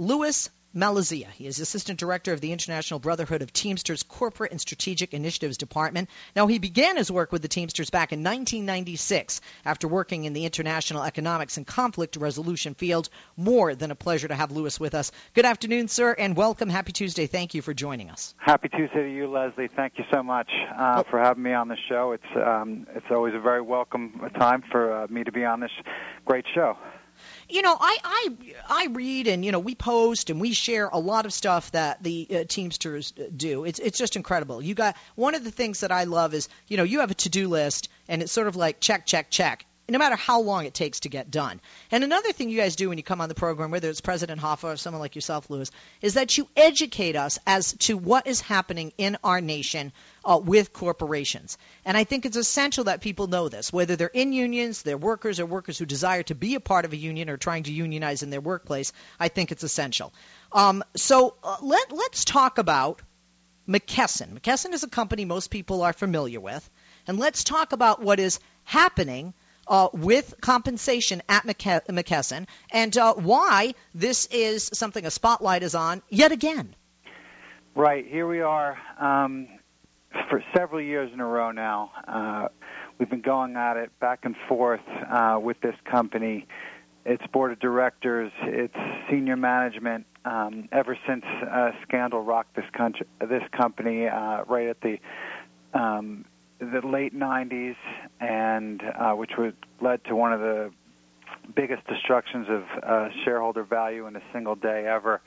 Louis Malizia. He is Assistant Director of the International Brotherhood of Teamsters Corporate and Strategic Initiatives Department. Now, he began his work with the Teamsters back in 1996 after working in the international economics and conflict resolution field. More than a pleasure to have Louis with us. Good afternoon, sir, and welcome. Happy Tuesday. Thank you for joining us. Happy Tuesday to you, Leslie. Thank you so much for having me on the show. It's always a very welcome time for me to be on this great show. You know, I read and, you know, we post and we share a lot of stuff that the Teamsters do. It's just incredible. You got one of the things that I love is, you know, you have a to-do list and it's sort of like check, check, check, no matter how long it takes to get done. And another thing you guys do when you come on the program, whether it's President Hoffa or someone like yourself, Louis, is that you educate us as to what is happening in our nation with corporations. And I think it's essential that people know this, whether they're in unions, they're workers, or workers who desire to be a part of a union or trying to unionize in their workplace. I think it's essential. So let's talk about McKesson. McKesson is a company most people are familiar with. And let's talk about what is happening with compensation at McKesson, and why this is something a spotlight is on yet again. Right. Here we are for several years in a row now. We've been going at it back and forth with this company, its board of directors, its senior management, ever since scandal rocked this company right at the late 90s, and which led to one of the biggest destructions of shareholder value in a single day ever.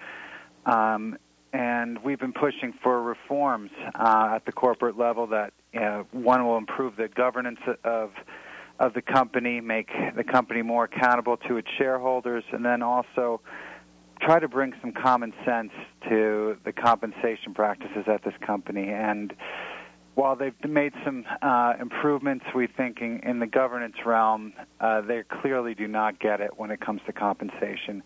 And we've been pushing for reforms at the corporate level that, one, will improve the governance of the company, make the company more accountable to its shareholders, and then also try to bring some common sense to the compensation practices at this company. And while they've made some improvements, we think, in the governance realm, they clearly do not get it when it comes to compensation.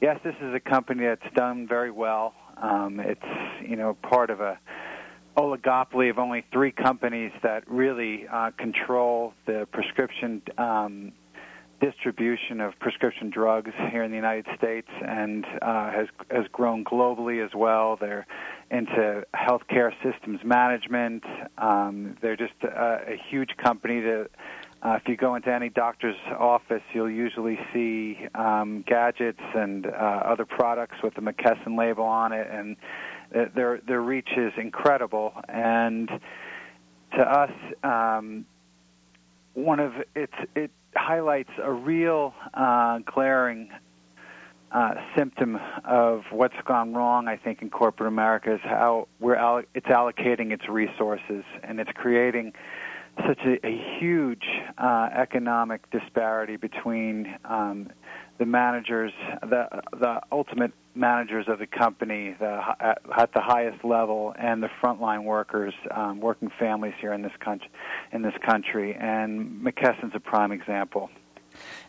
Yes, this is a company that's done very well. It's, you know, part of a oligopoly of only three companies that really control the prescription distribution of prescription drugs here in the United States, and has grown globally as well. They're into healthcare systems management. They're just a huge company that, if you go into any doctor's office, you'll usually see gadgets and other products with the McKesson label on it, and their reach is incredible. And to us, it highlights a real glaring symptom of what's gone wrong, I think, in corporate America, is how it's allocating its resources, and it's creating such a huge economic disparity between the managers, the ultimate managers of the company at the highest level, and the frontline workers, working families here in this country. And McKesson's a prime example.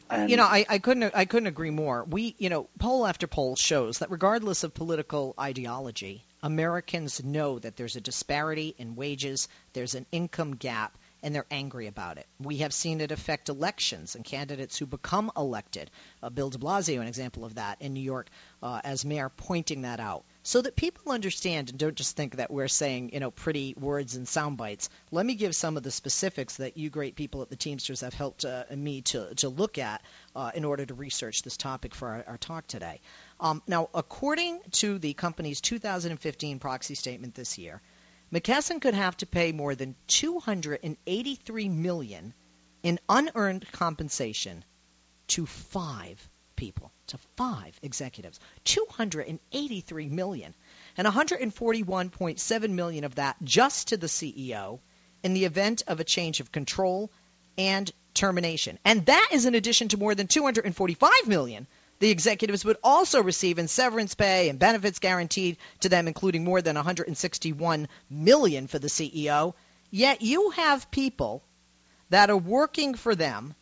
And you know, I couldn't agree more. We, you know, poll after poll shows that regardless of political ideology, Americans know that there's a disparity in wages, there's an income gap, and they're angry about it. We have seen it affect elections and candidates who become elected. Bill de Blasio, an example of that in New York as mayor, pointing that out. So that people understand and don't just think that we're saying, you know, pretty words and sound bites. Let me give some of the specifics that you great people at the Teamsters have helped me to look at in order to research this topic for our talk today. Now, according to the company's 2015 proxy statement this year, McKesson could have to pay more than $283 million in unearned compensation to five people, to five executives. $283 million, and $141.7 million of that just to the CEO in the event of a change of control and termination. And that is in addition to more than $245 million the executives would also receive in severance pay and benefits guaranteed to them, including more than $161 million for the CEO. Yet you have people that are working for them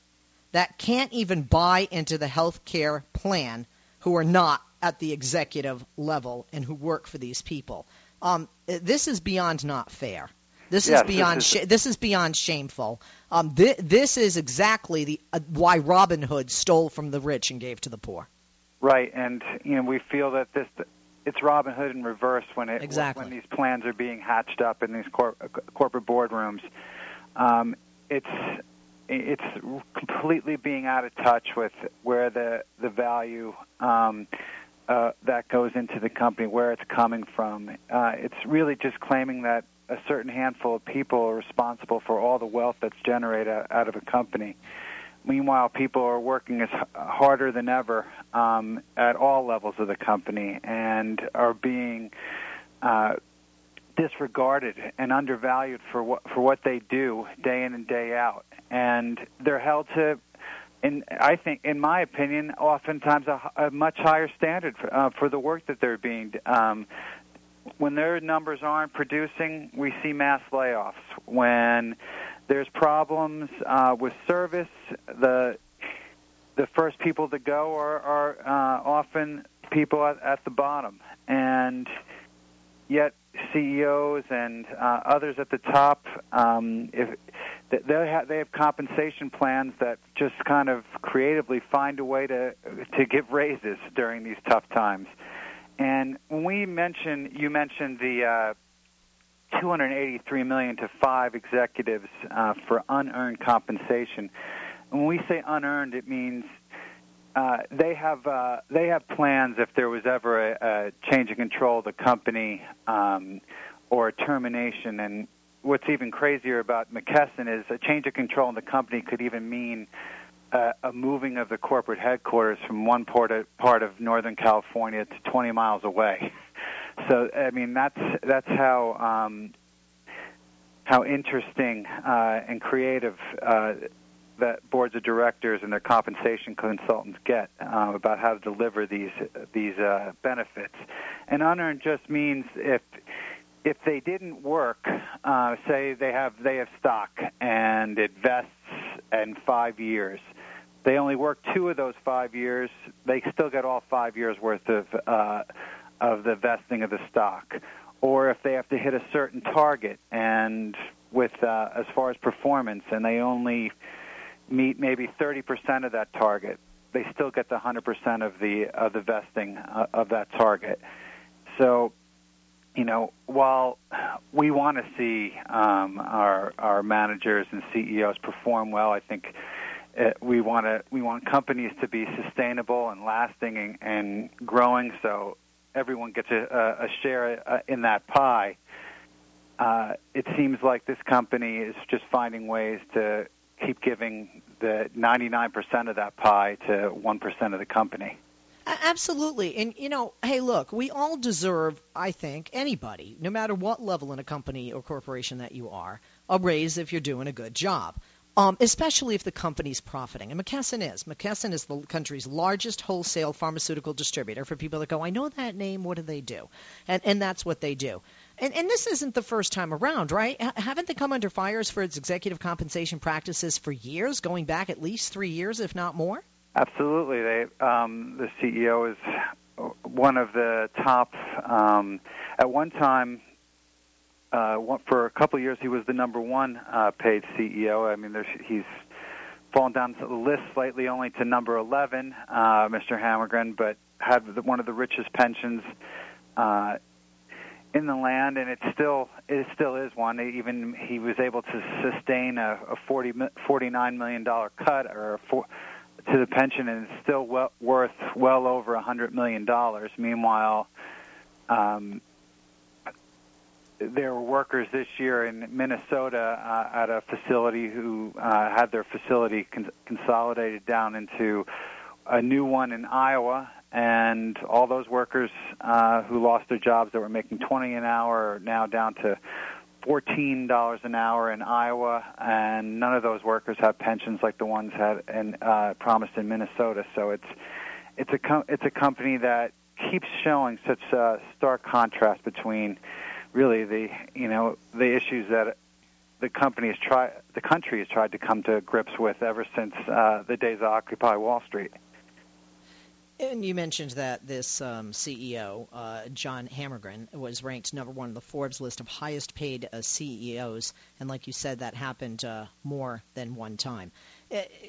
that can't even buy into the health care plan, who are not at the executive level and who work for these people. This is beyond not fair. This is beyond shameful. This is exactly why Robin Hood stole from the rich and gave to the poor. Right, and we feel that it's Robin Hood in reverse when these plans are being hatched up in these corporate boardrooms. It's completely being out of touch with where the value that goes into the company, where it's coming from. It's really just claiming that a certain handful of people are responsible for all the wealth that's generated out of a company. Meanwhile, people are working harder than ever at all levels of the company and are being disregarded and undervalued for what they do day in and day out. And they're held to, in my opinion, oftentimes a much higher standard for the work that they're being when their numbers aren't producing, we see mass layoffs. When there's problems with service, the first people to go are often people at the bottom. And yet CEOs and others at the top, they have compensation plans that just kind of creatively find a way to give raises during these tough times. And when you mentioned the $283 million to 5 executives for unearned compensation. When we say unearned, it means they have plans if there was ever a change in control of the company or a termination. And what's even crazier about McKesson is a change of control in the company could even mean a moving of the corporate headquarters from one part of Northern California to 20 miles away. So, I mean, that's how interesting and creative that boards of directors and their compensation consultants get about how to deliver these benefits. And unearned just means if they didn't work, say they have stock and it vests in 5 years. They only work 2 of those 5 years. They still get all 5 years worth of the vesting of the stock. Or if they have to hit a certain target and with as far as performance, and they only meet maybe 30% of that target, they still get the 100% of the vesting of that target. So, while we want to see our managers and CEOs perform well, I think we want companies to be sustainable and lasting and growing. So everyone gets a share in that pie. It seems like this company is just finding ways to keep giving the 99% of that pie to 1% of the company. Absolutely. And, hey, look, we all deserve, I think, anybody, no matter what level in a company or corporation that you are, a raise if you're doing a good job. Especially if the company's profiting. And McKesson is. McKesson is the country's largest wholesale pharmaceutical distributor for people that go, I know that name, what do they do? And that's what they do. And this isn't the first time around, right? Haven't they come under fires for its executive compensation practices for years, going back at least 3 years, if not more? Absolutely. They, the CEO is one of the top. At one time, for a couple of years, he was the number one paid CEO. I mean, he's fallen down the list slightly, only to number 11, Mr. Hammergren, but had one of the richest pensions in the land, and it still is one. Even he was able to sustain a $49 million cut to the pension, and it's still worth well over $100 million. Meanwhile, there were workers this year in Minnesota at a facility who had their facility consolidated down into a new one in Iowa, and all those workers who lost their jobs that were making $20 an hour are now down to $14 an hour in Iowa, and none of those workers have pensions like the ones had and promised in Minnesota. So it's a company that keeps showing such a stark contrast between really the issues that the country has tried to come to grips with ever since the days of Occupy Wall Street. And you mentioned that this CEO, John Hammergren, was ranked number one on the Forbes list of highest-paid CEOs, and like you said, that happened more than one time.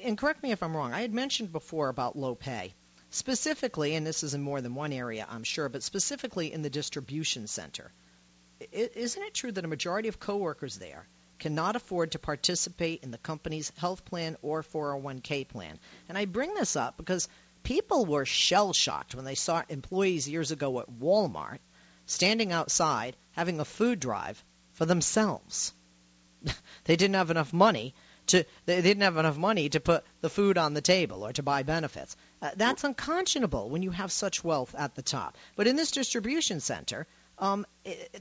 And correct me if I'm wrong. I had mentioned before about low pay. specifically, and this is in more than one area, I'm sure, but specifically in the distribution center. Isn't it true that a majority of coworkers there cannot afford to participate in the company's health plan or 401k plan? And I bring this up because people were shell-shocked when they saw employees years ago at Walmart standing outside having a food drive for themselves. They didn't have enough money to put the food on the table or to buy benefits. That's unconscionable when you have such wealth at the top. But in this distribution center, and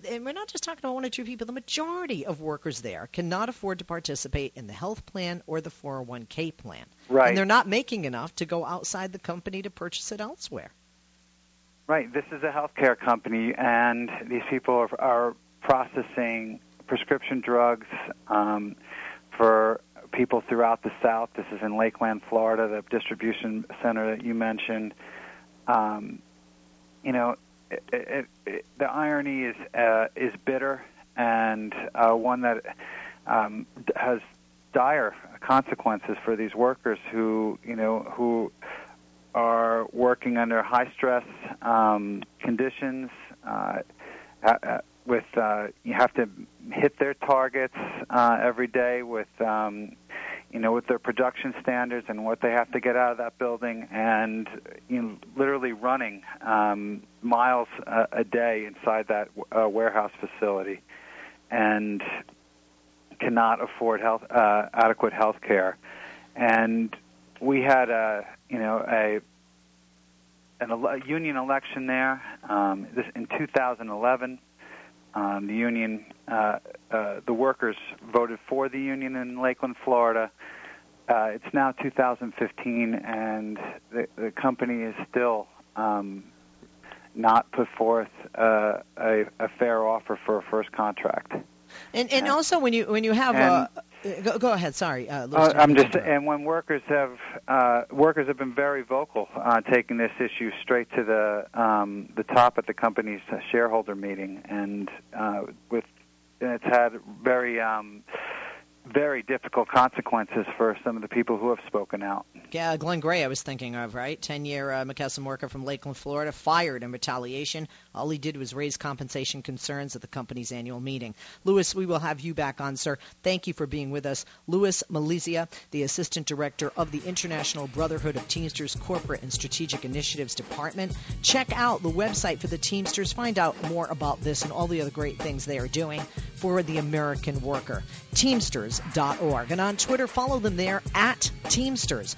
we're not just talking about one or two people, the majority of workers there cannot afford to participate in the health plan or the 401k plan. Right. And they're not making enough to go outside the company to purchase it elsewhere. Right. This is a healthcare company, and these people are processing prescription drugs for people throughout the South. This is in Lakeland, Florida, the distribution center that you mentioned. The irony is bitter, and one that has dire consequences for these workers who are working under high stress conditions. You have to hit their targets every day with their production standards and what they have to get out of that building, and literally running miles a day inside that warehouse facility, and cannot afford adequate health care. And we had a union election there in 2011. The union, the workers voted for the union in Lakeland, Florida. It's now 2015, and the company is still not put forth a fair offer for a first contract. And also, when you have go ahead. Sorry, Louis, when workers have been very vocal taking this issue straight to the top at the company's shareholder meeting, and it's had very very difficult consequences for some of the people who have spoken out. Yeah, Glenn Gray I was thinking of, right? 10-year McKesson worker from Lakeland, Florida, fired in retaliation. All he did was raise compensation concerns at the company's annual meeting. Louis, we will have you back on, sir. Thank you for being with us. Louis Malizia, the Assistant Director of the International Brotherhood of Teamsters Corporate and Strategic Initiatives Department. Check out the website for the Teamsters. Find out more about this and all the other great things they are doing for the American worker. Teamsters.org. And on Twitter, follow them there at Teamsters.